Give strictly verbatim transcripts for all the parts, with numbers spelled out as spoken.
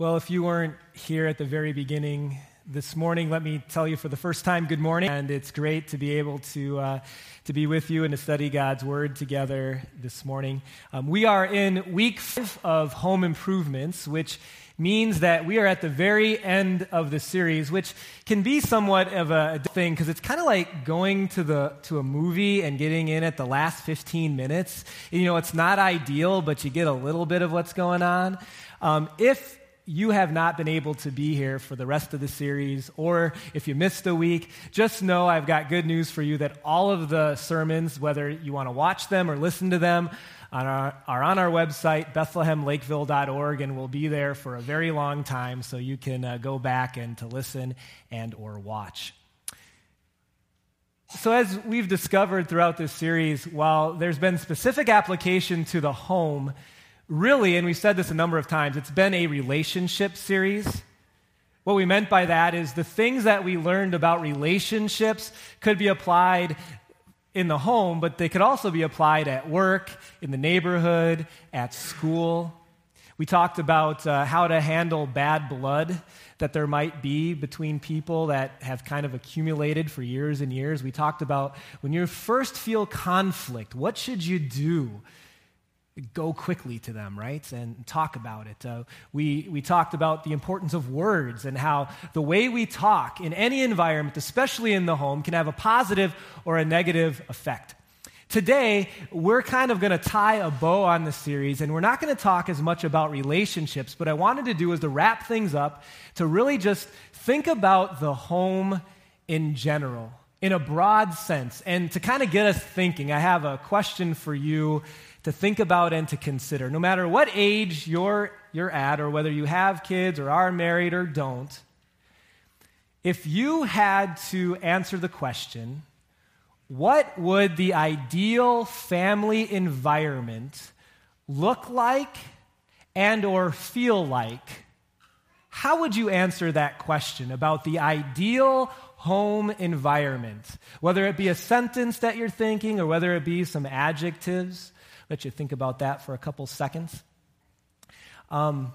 Well, if you weren't here at the very beginning this morning, let me tell you for the first time, good morning. And it's great to be able to uh, to be with you and to study God's Word together this morning. Um, we are in week five of Home Improvements, which means that we are at the very end of the series, which can be somewhat of a thing because it's kind of like going to the to a movie and getting in at the last fifteen minutes. You know, it's not ideal, but you get a little bit of what's going on. Um, if you have not been able to be here for the rest of the series, or if you missed a week, just know I've got good news for you that all of the sermons, whether you want to watch them or listen to them, on our, are on our website, Bethlehem Lakeville dot org, and we'll be there for a very long time, so you can uh, go back and to listen and or watch. So as we've discovered throughout this series, while there's been specific application to the home, really, and we've said this a number of times, it's been a relationship series. What we meant by that is the things that we learned about relationships could be applied in the home, but they could also be applied at work, in the neighborhood, at school. We talked about uh, how to handle bad blood that there might be between people that have kind of accumulated for years and years. We talked about when you first feel conflict, what should you do? Go quickly to them, right, and talk about it. Uh, we, we talked about the importance of words and how the way we talk in any environment, especially in the home, can have a positive or a negative effect. Today, we're kind of going to tie a bow on the series, and we're not going to talk as much about relationships, but I wanted to do is to wrap things up, to really just think about the home in general, in a broad sense, and to kind of get us thinking. I have a question for you to think about and to consider. No matter what age you're you're at, or whether you have kids or are married or don't, if you had to answer the question, what would the ideal family environment look like and or feel like? How would you answer that question about the ideal home environment? Whether it be a sentence that you're thinking or whether it be some adjectives, let you think about that for a couple seconds. Um,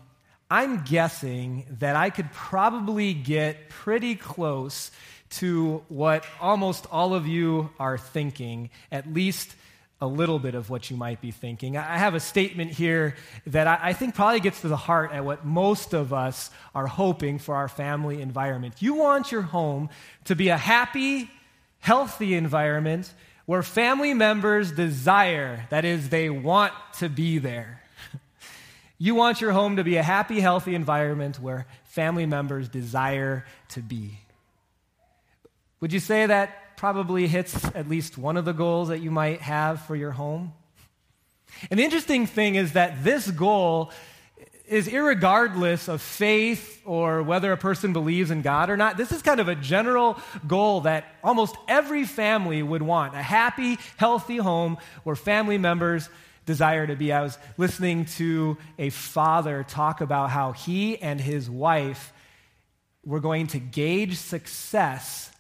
I'm guessing that I could probably get pretty close to what almost all of you are thinking, at least a little bit of what you might be thinking. I have a statement here that I think probably gets to the heart at what most of us are hoping for our family environment. You want your home to be a happy, healthy environment where family members desire, that is, they want to be there. You want your home to be a happy, healthy environment where family members desire to be. Would you say that probably hits at least one of the goals that you might have for your home? And the interesting thing is that this goal is irregardless of faith or whether a person believes in God or not. This is kind of a general goal that almost every family would want, a happy, healthy home where family members desire to be. I was listening to a father talk about how he and his wife were going to gauge success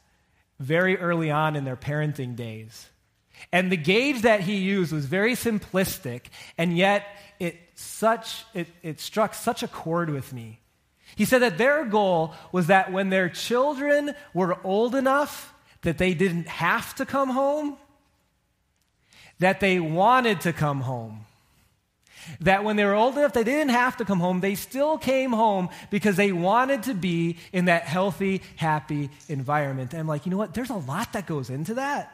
very early on in their parenting days. And the gauge that he used was very simplistic, and yet it Such it, it struck such a chord with me. He said that their goal was that when their children were old enough that they didn't have to come home, that they wanted to come home. That when they were old enough, they didn't have to come home, they still came home because they wanted to be in that healthy, happy environment. And I'm like, you know what? There's a lot that goes into that.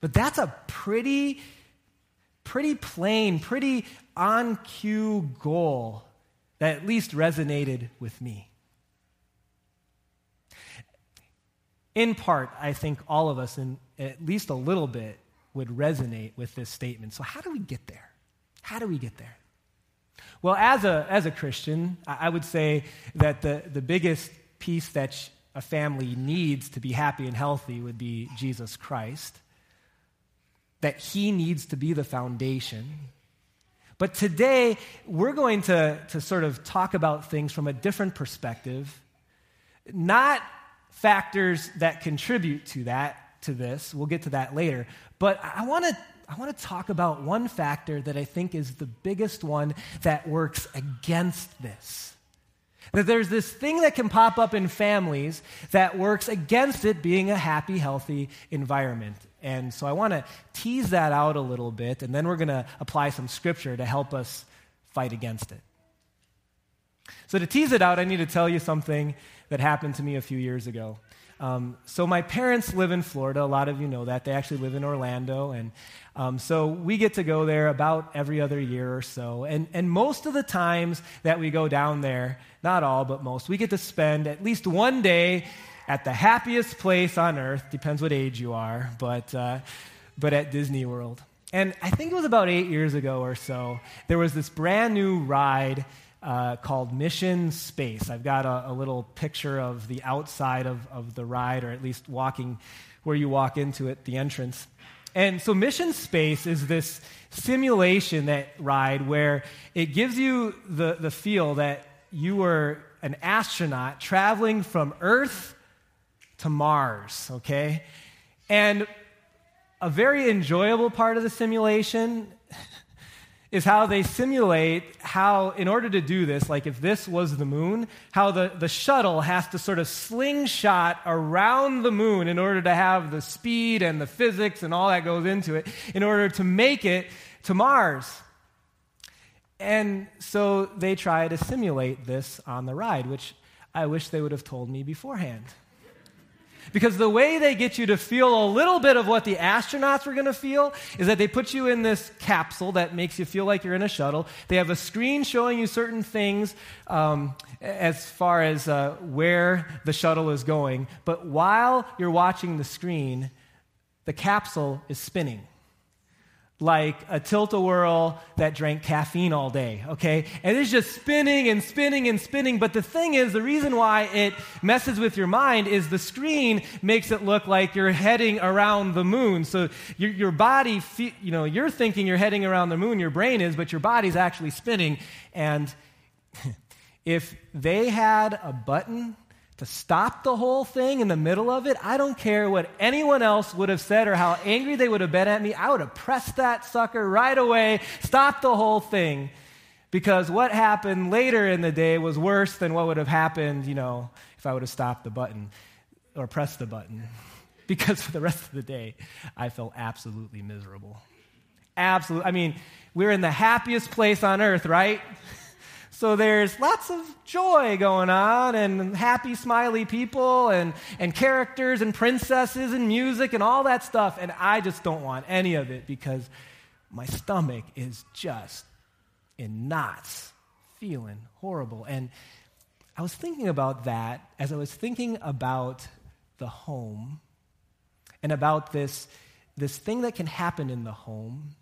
But that's a pretty Pretty plain, pretty on-cue goal that at least resonated with me. In part, I think all of us, in at least a little bit, would resonate with this statement. So how do we get there? How do we get there? Well, as a as a Christian, I would say that the, the biggest piece that sh- a family needs to be happy and healthy would be Jesus Christ. That he needs to be the foundation. But today, we're going to, to sort of talk about things from a different perspective, not factors that contribute to that, to this. We'll get to that later. But I want to I want to talk about one factor that I think is the biggest one that works against this. That there's this thing that can pop up in families that works against it being a happy, healthy environment. And so I want to tease that out a little bit, and then we're going to apply some scripture to help us fight against it. So to tease it out, I need to tell you something that happened to me a few years ago. Um, so my parents live in Florida. A lot of you know that. They actually live in Orlando. And um, so we get to go there about every other year or so. And, and most of the times that we go down there, not all, but most, we get to spend at least one day at the happiest place on earth. Depends what age you are, but uh, but at Disney World. And I think it was about eight years ago or so, there was this brand new ride Uh, called Mission Space. I've got a, a little picture of the outside of, of the ride, or at least walking where you walk into it, the entrance. And so Mission Space is this simulation that ride where it gives you the, the feel that you were an astronaut traveling from Earth to Mars, okay? And a very enjoyable part of the simulation is how they simulate how, in order to do this, like if this was the moon, how the, the shuttle has to sort of slingshot around the moon in order to have the speed and the physics and all that goes into it in order to make it to Mars. And so they try to simulate this on the ride, which I wish they would have told me beforehand. Because the way they get you to feel a little bit of what the astronauts were going to feel is that they put you in this capsule that makes you feel like you're in a shuttle. They have a screen showing you certain things um, as far as uh, where the shuttle is going. But while you're watching the screen, the capsule is spinning like a tilt-a-whirl that drank caffeine all day, okay? And it's just spinning and spinning and spinning. But the thing is, the reason why it messes with your mind is the screen makes it look like you're heading around the moon. So your, your body, fe- you know, you're thinking you're heading around the moon, your brain is, but your body's actually spinning. And if they had a button to stop the whole thing in the middle of it, I don't care what anyone else would have said or how angry they would have been at me. I would have pressed that sucker right away, stopped the whole thing, because what happened later in the day was worse than what would have happened, you know, if I would have stopped the button or pressed the button, because for the rest of the day, I felt absolutely miserable. Absolutely. I mean, we're in the happiest place on earth, right? So there's lots of joy going on and happy, smiley people and, and characters and princesses and music and all that stuff. And I just don't want any of it because my stomach is just in knots, feeling horrible. And I was thinking about that as I was thinking about the home and about this, this thing that can happen in the home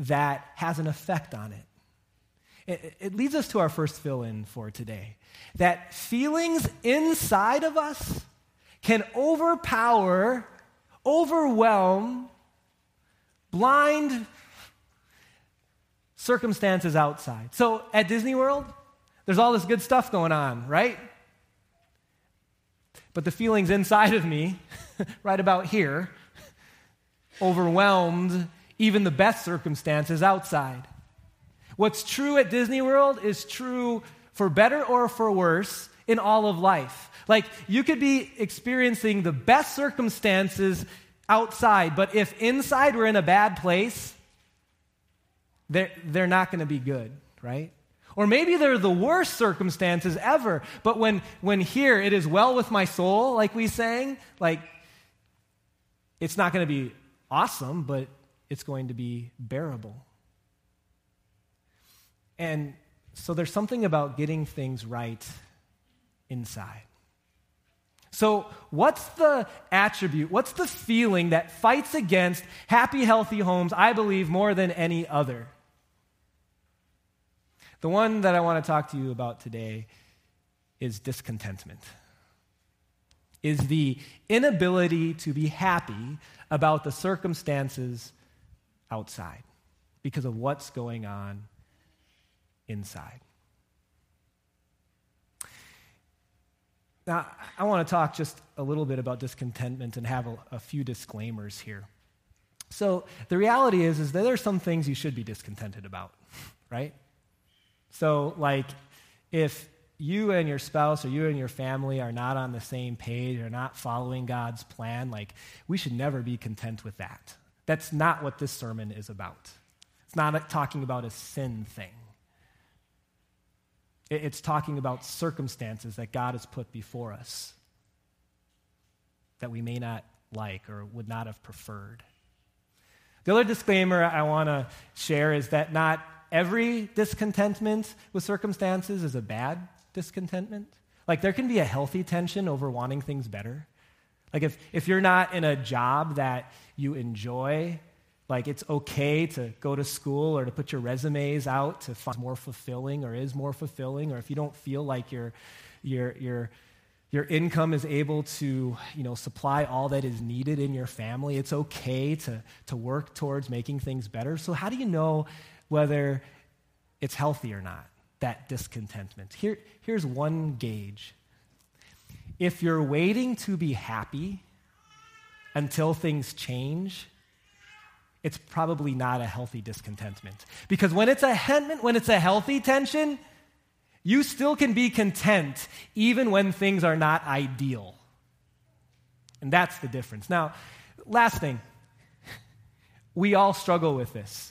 that has an effect on it. It leads us to our first fill-in for today, that feelings inside of us can overpower, overwhelm, blind circumstances outside. So at Disney World, there's all this good stuff going on, right? But the feelings inside of me, right about here, overwhelmed even the best circumstances outside. What's true at Disney World is true for better or for worse in all of life. Like, you could be experiencing the best circumstances outside, but if inside we're in a bad place, they're, they're not going to be good, right? Or maybe they're the worst circumstances ever, but when, when here it is well with my soul, like we sang, like, it's not going to be awesome, but it's going to be bearable. And so there's something about getting things right inside. So what's the attribute, what's the feeling that fights against happy, healthy homes, I believe, more than any other? The one that I want to talk to you about today is discontentment, is the inability to be happy about the circumstances outside because of what's going on inside. Now, I want to talk just a little bit about discontentment and have a, a few disclaimers here. So the reality is, is that there are some things you should be discontented about, right? So like if you and your spouse or you and your family are not on the same page or not following God's plan, like, we should never be content with that. That's not what this sermon is about. It's not talking about a sin thing. It's talking about circumstances that God has put before us that we may not like or would not have preferred. The other disclaimer I want to share is that not every discontentment with circumstances is a bad discontentment. Like, there can be a healthy tension over wanting things better. Like, if, if you're not in a job that you enjoy, like, it's okay to go to school or to put your resumes out to find more fulfilling or is more fulfilling, or if you don't feel like your your your your income is able to, you know, supply all that is needed in your family, it's okay to to work towards making things better. So how do you know whether it's healthy or not, that discontentment? Here, here's one gauge. If you're waiting to be happy until things change, it's probably not a healthy discontentment. Because when it's a when it's a healthy tension, you still can be content even when things are not ideal. And that's the difference. Now, last thing, we all struggle with this.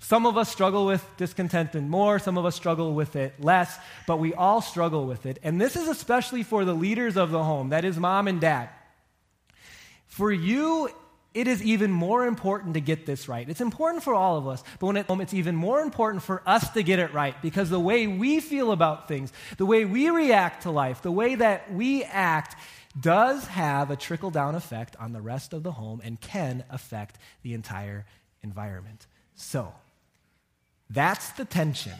Some of us struggle with discontentment more, some of us struggle with it less, but we all struggle with it. And this is especially for the leaders of the home, that is mom and dad. For you, it is even more important to get this right. It's important for all of us, but when at home, it's even more important for us to get it right, because the way we feel about things, the way we react to life, the way that we act does have a trickle-down effect on the rest of the home and can affect the entire environment. So that's the tension.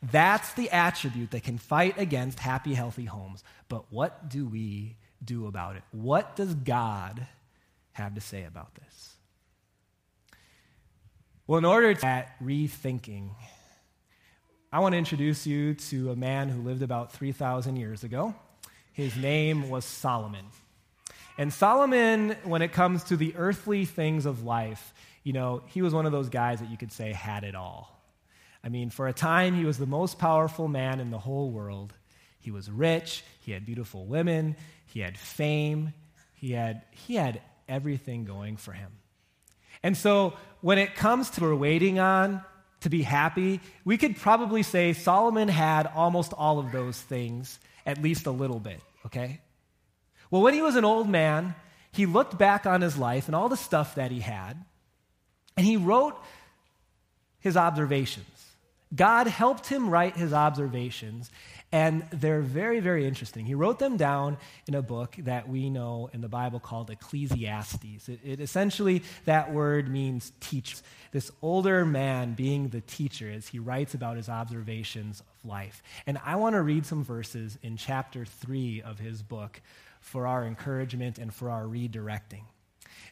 That's the attribute that can fight against happy, healthy homes. But what do we do about it? What does God have to say about this? Well, in order to that rethinking, I want to introduce you to a man who lived about three thousand years ago. His name was Solomon. And Solomon, when it comes to the earthly things of life, you know, he was one of those guys that you could say had it all. I mean, for a time, he was the most powerful man in the whole world. He was rich, he had beautiful women, he had fame, he had he had everything going for him. And so when it comes to what we're waiting on to be happy, we could probably say Solomon had almost all of those things, at least a little bit, okay? Well, when he was an old man, he looked back on his life and all the stuff that he had, and he wrote his observations. God helped him write his observations, and they're very, very interesting. He wrote them down in a book that we know in the Bible called Ecclesiastes. It, it essentially, that word means teacher. This older man being the teacher as he writes about his observations of life. And I want to read some verses in chapter three of his book for our encouragement and for our redirecting.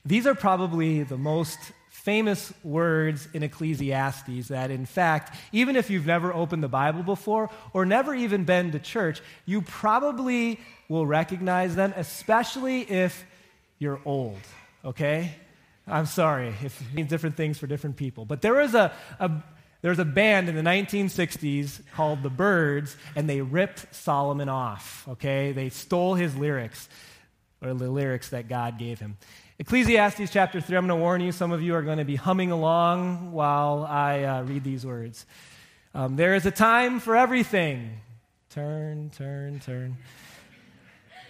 These are probably the most famous words in Ecclesiastes that, in fact, even if you've never opened the Bible before or never even been to church, you probably will recognize them, especially if you're old, okay? I'm sorry if it means different things for different people. But there was a, a, there was a band in the nineteen sixties called The Birds, and they ripped Solomon off, okay? They stole his lyrics, or the lyrics that God gave him. Ecclesiastes chapter three, I'm going to warn you, some of you are going to be humming along while I uh, read these words. Um, there is a time for everything. Turn, turn, turn.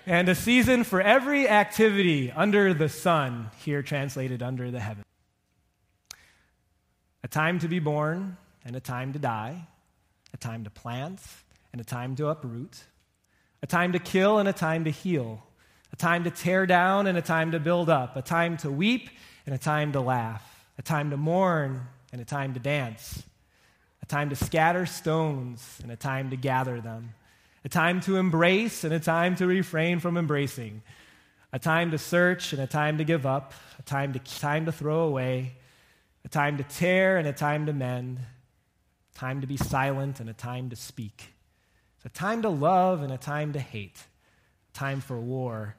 And a season for every activity under the sun, here translated under the heaven. A time to be born and a time to die. A time to plant and a time to uproot. A time to kill and a time to heal. A time to tear down and a time to build up, a time to weep and a time to laugh, a time to mourn and a time to dance, a time to scatter stones and a time to gather them, a time to embrace and a time to refrain from embracing, a time to search and a time to give up, a time to time to throw away, a time to tear and a time to mend, a time to be silent and a time to speak, a time to love and a time to hate, a time for war,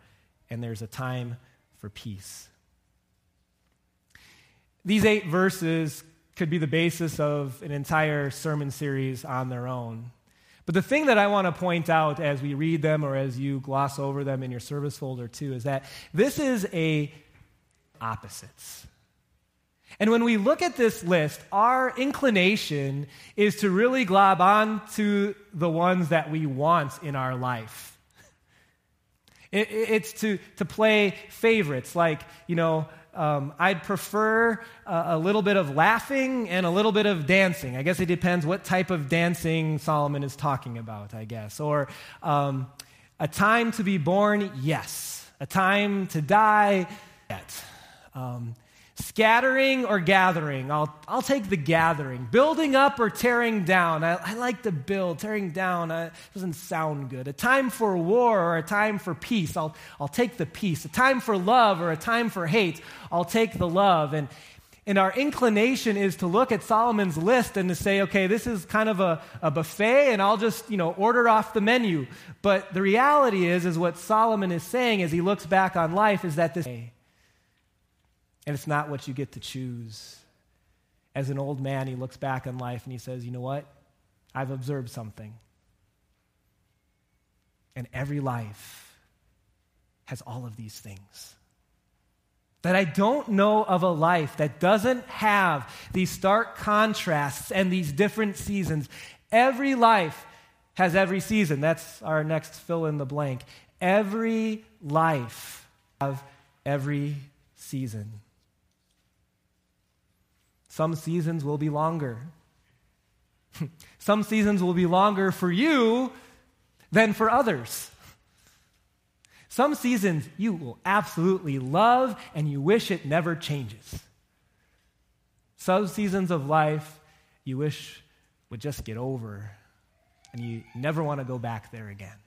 and there's a time for peace. These eight verses could be the basis of an entire sermon series on their own, But the thing that I want to point out as we read them or as you gloss over them in your service folder too is that this is a opposites. And when we look at this list, our inclination is to really glob on to the ones that we want in our life. It, it, it's to, to play favorites, like, you know, um, I'd prefer a, a little bit of laughing and a little bit of dancing. I guess it depends what type of dancing Solomon is talking about, I guess. Or um, a time to be born, yes. A time to die, yet. Um, Scattering or gathering? I'll I'll take the gathering. Building up or tearing down? I, I like to build. Tearing down I, doesn't sound good. A time for war or a time for peace? I'll I'll take the peace. A time for love or a time for hate? I'll take the love. And and our inclination is to look at Solomon's list and to say, okay, this is kind of a, a buffet, and I'll just you know order off the menu. But the reality is, is what Solomon is saying as he looks back on life is that this. And it's not what you get to choose. As an old man, he looks back on life and he says, you know what? I've observed something. And every life has all of these things. That I don't know of a life that doesn't have these stark contrasts and these different seasons. Every life has every season. That's our next fill in the blank. Every life has every season. Some seasons will be longer. Some seasons will be longer for you than for others. Some seasons you will absolutely love and you wish it never changes. Some seasons of life you wish would just get over and you never want to go back there again.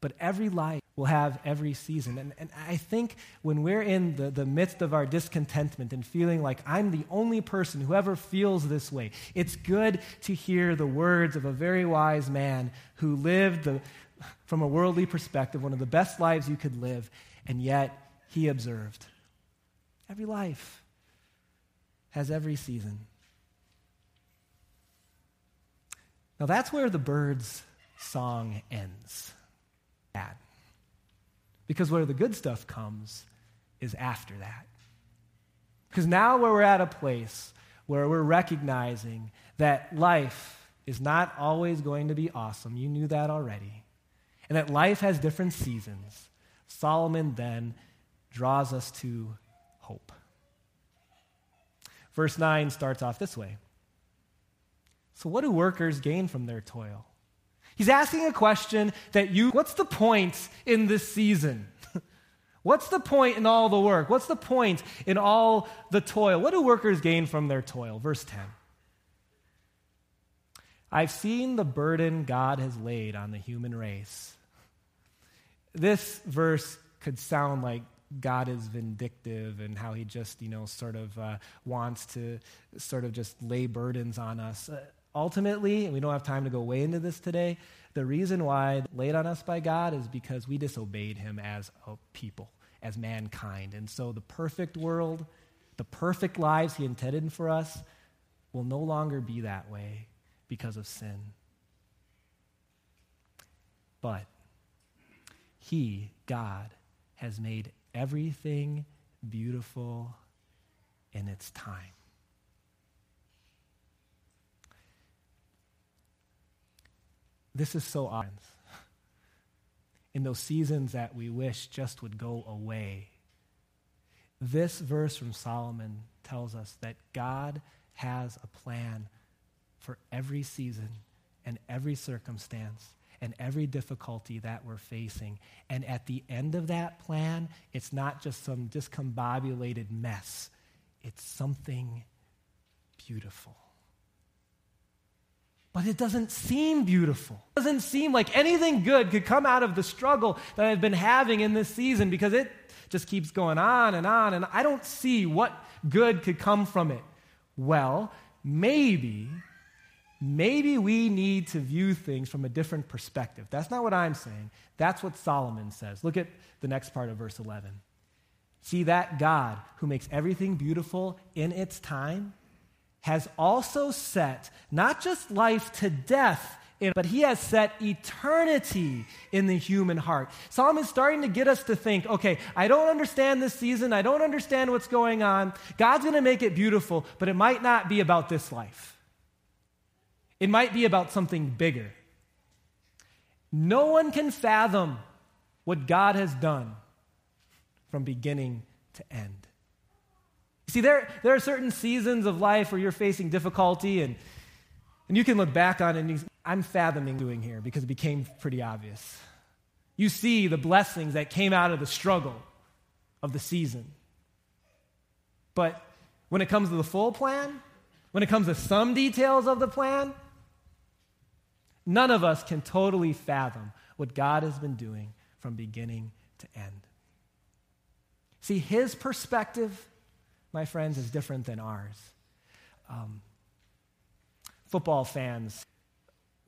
But every life will have every season. And, and I think when we're in the, the midst of our discontentment and feeling like I'm the only person who ever feels this way, it's good to hear the words of a very wise man who lived, the, from a worldly perspective, one of the best lives you could live, and yet he observed. Every life has every season. Now that's where the birds' song ends. That. Because where the good stuff comes is after that. Because now where we're at a place where we're recognizing that life is not always going to be awesome. You knew that already. And that life has different seasons. Solomon then draws us to hope. Verse nine starts off this way. So what do workers gain from their toil? He's asking a question that you, what's the point in this season? What's the point in all the work? What's the point in all the toil? What do workers gain from their toil? Verse ten. I've seen the burden God has laid on the human race. This verse could sound like God is vindictive and how he just, you know, sort of uh, wants to sort of just lay burdens on us. Uh, Ultimately, and we don't have time to go way into this today, the reason why laid on us by God is because we disobeyed him as a people, as mankind. And so the perfect world, the perfect lives he intended for us will no longer be that way because of sin. But he, God, has made everything beautiful in its time. This is so odd. In those seasons that we wish just would go away, this verse from Solomon tells us that God has a plan for every season and every circumstance and every difficulty that we're facing. And at the end of that plan, it's not just some discombobulated mess. It's something beautiful. But it doesn't seem beautiful. It doesn't seem like anything good could come out of the struggle that I've been having in this season because it just keeps going on and on, and I don't see what good could come from it. Well, maybe, maybe we need to view things from a different perspective. That's not what I'm saying. That's what Solomon says. Look at the next part of verse eleven. See that God who makes everything beautiful in its time has also set not just life to death, but he has set eternity in the human heart. Solomon is starting to get us to think, okay, I don't understand this season. I don't understand what's going on. God's going to make it beautiful, but it might not be about this life. It might be about something bigger. No one can fathom what God has done from beginning to end. See, there, there are certain seasons of life where you're facing difficulty, and, and you can look back on it and you, I'm fathoming doing here because it became pretty obvious. You see the blessings that came out of the struggle of the season. But when it comes to the full plan, when it comes to some details of the plan, none of us can totally fathom what God has been doing from beginning to end. See, his perspective, my friends, is different than ours. Um, football fans,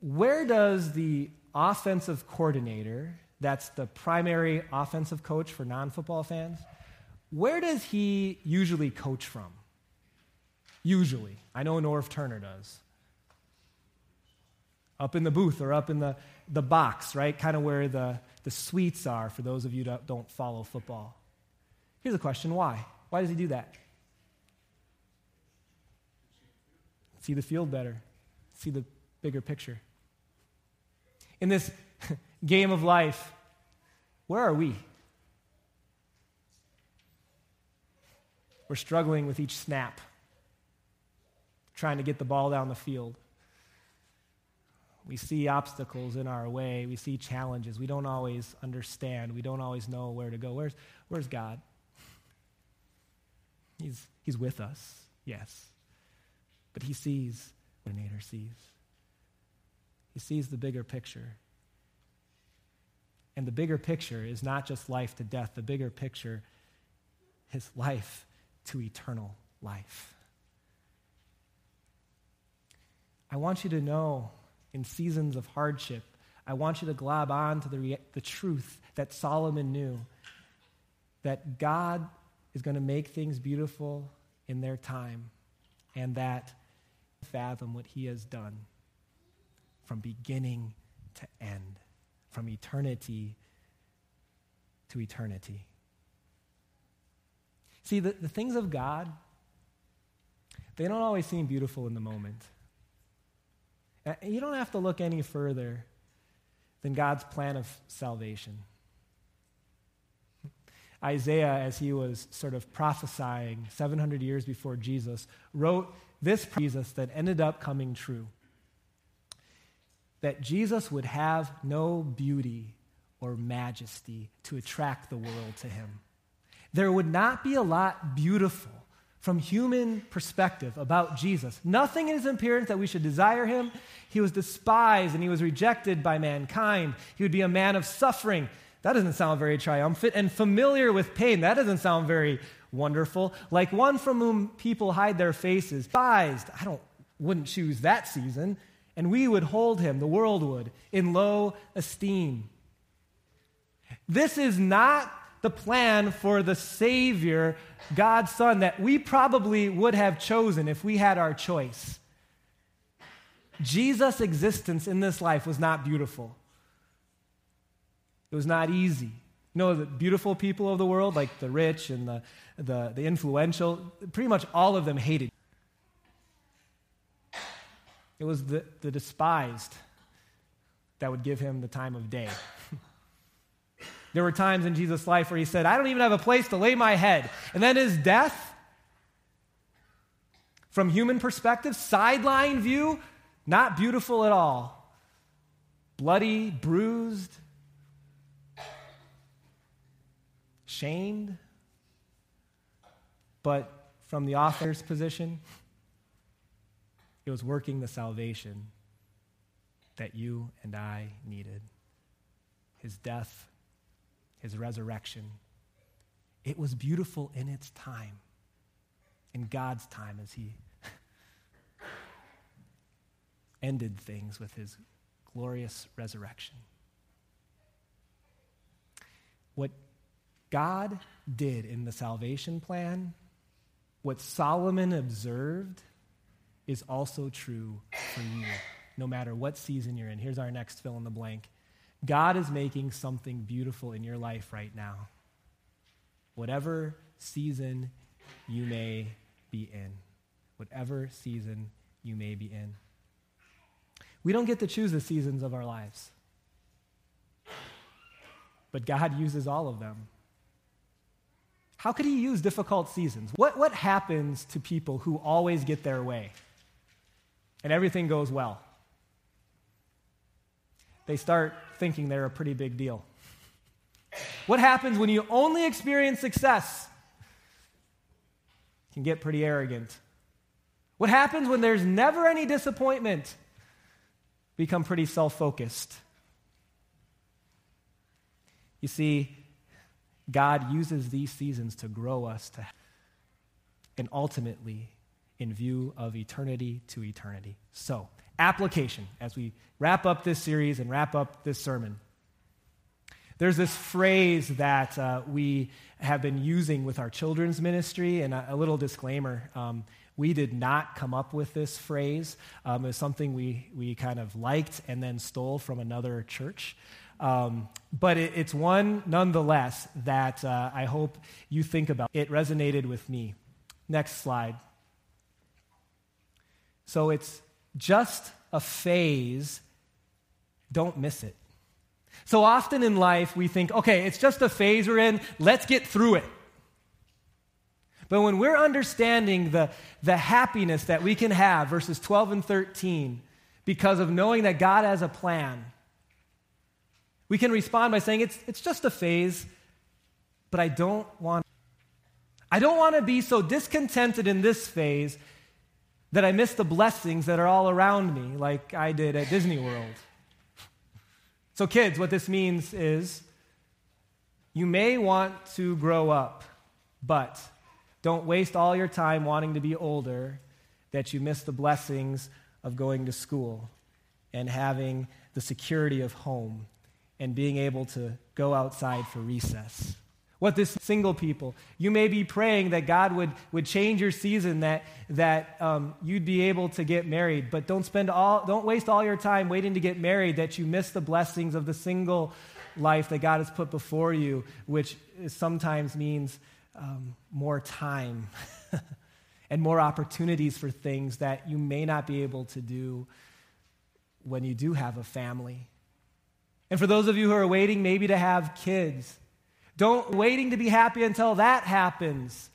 where does the offensive coordinator, that's the primary offensive coach for non-football fans, where does he usually coach from? Usually. I know Norv Turner does. Up in the booth or up in the, the box, right? Kind of where the, the suites are for those of you that don't follow football. Here's a question, why? Why does he do that? See the field better. See the bigger picture. In this game of life, where are we? We're struggling with each snap, trying to get the ball down the field. We see obstacles in our way. We see challenges. We don't always understand. We don't always know where to go. Where's, where's God? He's, he's with us, yes. But he sees what Nader sees. He sees the bigger picture. And the bigger picture is not just life to death. The bigger picture is life to eternal life. I want you to know in seasons of hardship, I want you to glob on to the, re- the truth that Solomon knew, that God is going to make things beautiful in their time, and that fathom what he has done from beginning to end, from eternity to eternity. See, the, the things of God, they don't always seem beautiful in the moment. You don't have to look any further than God's plan of salvation. Isaiah, as he was sort of prophesying seven hundred years before Jesus, wrote this Jesus that ended up coming true. That Jesus would have no beauty or majesty to attract the world to him. There would not be a lot beautiful from human perspective about Jesus. Nothing in his appearance that we should desire him. He was despised and he was rejected by mankind. He would be a man of suffering. That doesn't sound very triumphant. And familiar with pain, that doesn't sound very wonderful. Like one from whom people hide their faces. Despised, I don't, wouldn't choose that season. And we would hold him, the world would, in low esteem. This is not the plan for the Savior, God's Son, that we probably would have chosen if we had our choice. Jesus' existence in this life was not beautiful. It was not easy. You know, the beautiful people of the world, like the rich and the, the, the influential, pretty much all of them hated. It was the, the despised that would give him the time of day. There were times in Jesus' life where he said, I don't even have a place to lay my head. And then his death, from human perspective, sideline view, not beautiful at all. Bloody, bruised, shamed, but from the author's position, it was working the salvation that you and I needed. His death, his resurrection. It was beautiful in its time, in God's time, as he ended things with his glorious resurrection. What God did in the salvation plan, what Solomon observed is also true for you, no matter what season you're in. Here's our next fill in the blank. God is making something beautiful in your life right now, whatever season you may be in, whatever season you may be in. We don't get to choose the seasons of our lives, but God uses all of them. How could he use difficult seasons? What, what happens to people who always get their way and everything goes well? They start thinking they're a pretty big deal. What happens when you only experience success? You can get pretty arrogant. What happens when there's never any disappointment? Become pretty self-focused. You see, God uses these seasons to grow us to, and ultimately, in view of eternity to eternity. So, application, as we wrap up this series and wrap up this sermon. There's this phrase that uh, we have been using with our children's ministry, and a, a little disclaimer, um, we did not come up with this phrase. Um, it was something we, we kind of liked and then stole from another church. Um, but it, it's one, nonetheless, that uh, I hope you think about. It resonated with me. Next slide. So it's just a phase. Don't miss it. So often in life, we think, okay, it's just a phase we're in. Let's get through it. But when we're understanding the, the happiness that we can have, verses twelve and thirteen, because of knowing that God has a plan, we can respond by saying, it's, it's just a phase, but I don't want, I don't want to be so discontented in this phase that I miss the blessings that are all around me, like I did at Disney World. So kids, what this means is you may want to grow up, but don't waste all your time wanting to be older that you miss the blessings of going to school and having the security of home and being able to go outside for recess. What this single people, you may be praying that God would, would change your season, that that um, you'd be able to get married, but don't spend all, don't waste all your time waiting to get married, that you miss the blessings of the single life that God has put before you, which sometimes means um, more time and more opportunities for things that you may not be able to do when you do have a family. And for those of you who are waiting maybe to have kids, don't waiting to be happy until that happens,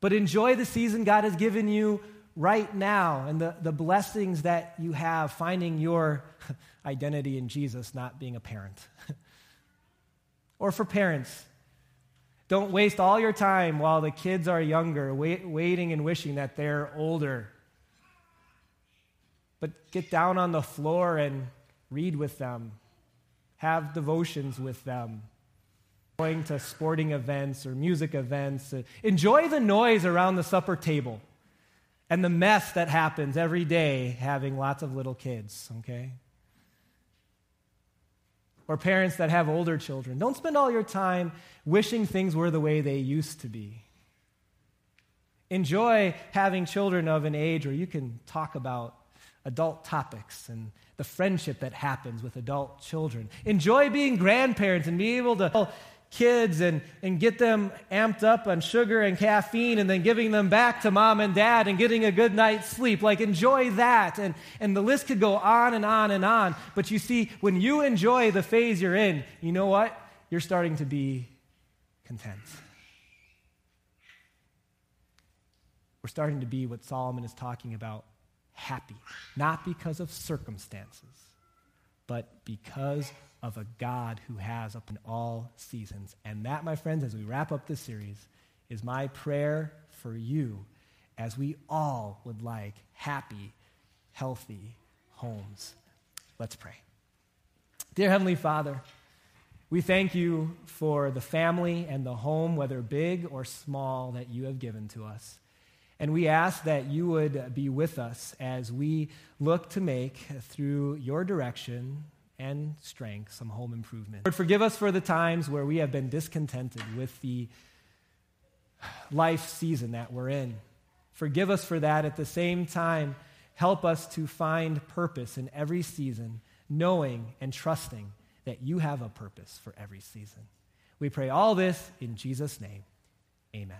but enjoy the season God has given you right now and the, the blessings that you have, finding your identity in Jesus, not being a parent. Or for parents, don't waste all your time while the kids are younger, wait, waiting and wishing that they're older. But get down on the floor and read with them. Have devotions with them, going to sporting events or music events. Enjoy the noise around the supper table and the mess that happens every day having lots of little kids, okay? Or parents that have older children. Don't spend all your time wishing things were the way they used to be. Enjoy having children of an age where you can talk about adult topics and the friendship that happens with adult children. Enjoy being grandparents and be able to tell kids and, and get them amped up on sugar and caffeine and then giving them back to mom and dad and getting a good night's sleep. Like, enjoy that. And, and the list could go on and on and on. But you see, when you enjoy the phase you're in, you know what? You're starting to be content. We're starting to be what Solomon is talking about. Happy, not because of circumstances, but because of a God who has up in all seasons. And that, my friends, as we wrap up this series, is my prayer for you, as we all would like happy, healthy homes. Let's pray. Dear Heavenly Father, we thank you for the family and the home, whether big or small, that you have given to us. And we ask that you would be with us as we look to make, through your direction and strength, some home improvement. Lord, forgive us for the times where we have been discontented with the life season that we're in. Forgive us for that. At the same time, Help us to find purpose in every season, knowing and trusting that you have a purpose for every season. We pray all this in Jesus' name. Amen.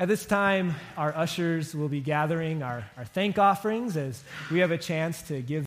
At this time, our ushers will be gathering our, our thank offerings as we have a chance to give